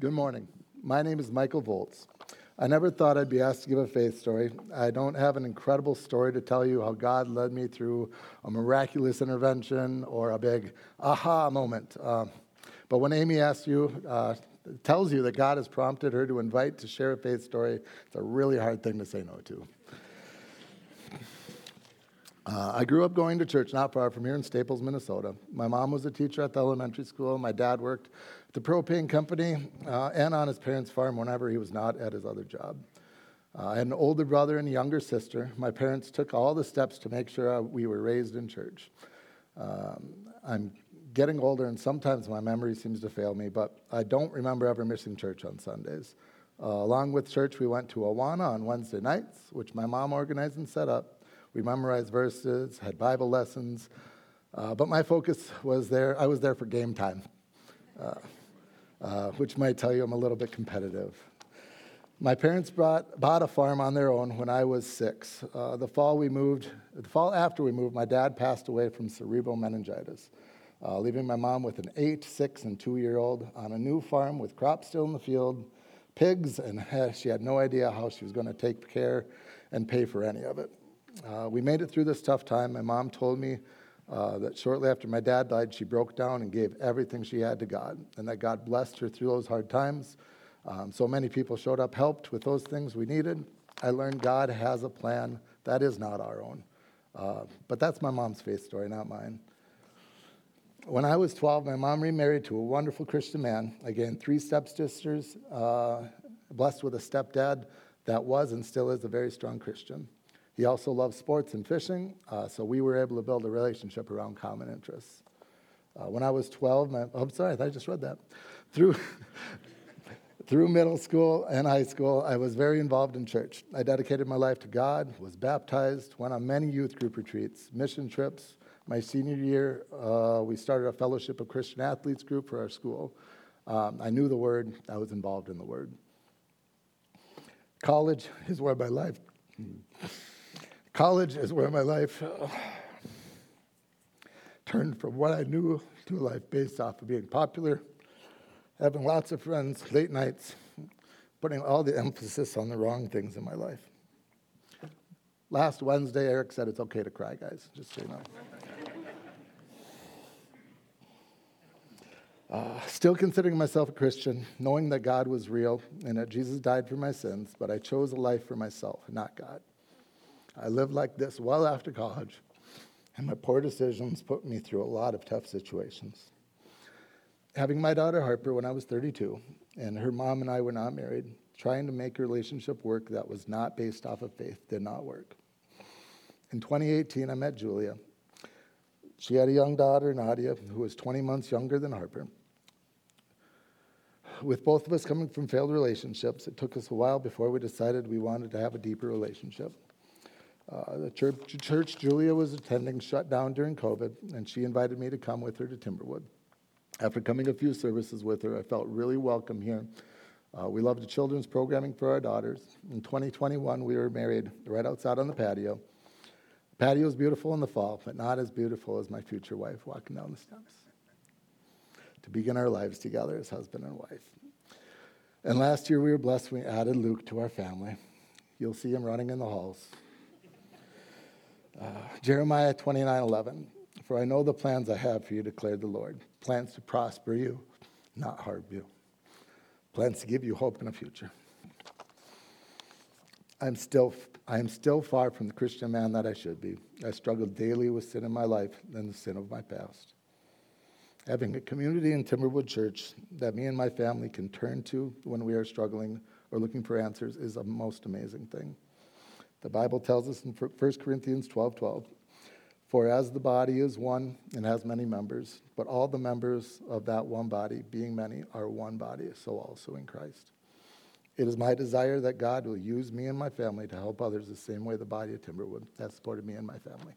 Good morning. My name is Michael Voeltz. I never thought I'd be asked to give a faith story. I don't have an incredible story to tell you how God led me through a miraculous intervention or a big aha moment. But when Amy tells you that God has prompted her to invite to share a faith story, it's a really hard thing to say no to. I grew up going to church not far from here in Staples, Minnesota. My mom was a teacher at the elementary school. My dad worked at the propane company and on his parents' farm whenever he was not at his other job. I had an older brother and a younger sister. My parents took all the steps to make sure we were raised in church. I'm getting older, and sometimes my memory seems to fail me, but I don't remember ever missing church on Sundays. Along with church, we went to Awana on Wednesday nights, which my mom organized and set up. We memorized verses, had Bible lessons, but my focus was there. I was there for game time, which might tell you I'm a little bit competitive. My parents bought a farm on their own when I was 6. The fall after we moved, my dad passed away from cerebral meningitis, leaving my mom with an 8, 6, and 2-year-old on a new farm with crops still in the field, pigs, and she had no idea how she was going to take care and pay for any of it. We made it through this tough time. My mom told me that shortly after my dad died, she broke down and gave everything she had to God, and that God blessed her through those hard times. So many people showed up, helped with those things we needed. I learned God has a plan that is not our own. But that's my mom's faith story, not mine. When I was 12, my mom remarried to a wonderful Christian man. Again, 3 stepsisters, blessed with a stepdad that was and still is a very strong Christian. He also loves sports and fishing, so we were able to build a relationship around common interests. When I was 12, Through middle school and high school, I was very involved in church. I dedicated my life to God, was baptized, went on many youth group retreats, mission trips. My senior year, we started a Fellowship of Christian Athletes group for our school. I knew the Word. I was involved in the Word. College is where my life turned from what I knew to a life based off of being popular, having lots of friends, late nights, putting all the emphasis on the wrong things in my life. Last Wednesday, Eric said it's okay to cry, guys, just so you know. Still considering myself a Christian, knowing that God was real and that Jesus died for my sins, but I chose a life for myself, not God. I lived like this well after college, and my poor decisions put me through a lot of tough situations. Having my daughter Harper when I was 32, and her mom and I were not married, trying to make a relationship work that was not based off of faith did not work. In 2018, I met Julia. She had a young daughter, Nadia, who was 20 months younger than Harper. With both of us coming from failed relationships, it took us a while before we decided we wanted to have a deeper relationship. The church Julia was attending shut down during COVID, and she invited me to come with her to Timberwood. After coming a few services with her, I felt really welcome here. We love the children's programming for our daughters. In 2021, we were married right outside on the patio. The patio is beautiful in the fall, but not as beautiful as my future wife walking down the steps to begin our lives together as husband and wife. And last year, we were blessed when we added Luke to our family. You'll see him running in the halls. Jeremiah 29:11, for I know the plans I have for you, declared the Lord, plans to prosper you, not harm you, plans to give you hope and a future. I am still far from the Christian man that I should be. I struggle daily with sin in my life and the sin of my past. Having a community in Timberwood Church that me and my family can turn to when we are struggling or looking for answers is a most amazing thing. The Bible tells us in 1 Corinthians 12:12, for as the body is one and has many members, but all the members of that one body, being many, are one body, so also in Christ. It is my desire that God will use me and my family to help others the same way the body of Timberwood has supported me and my family.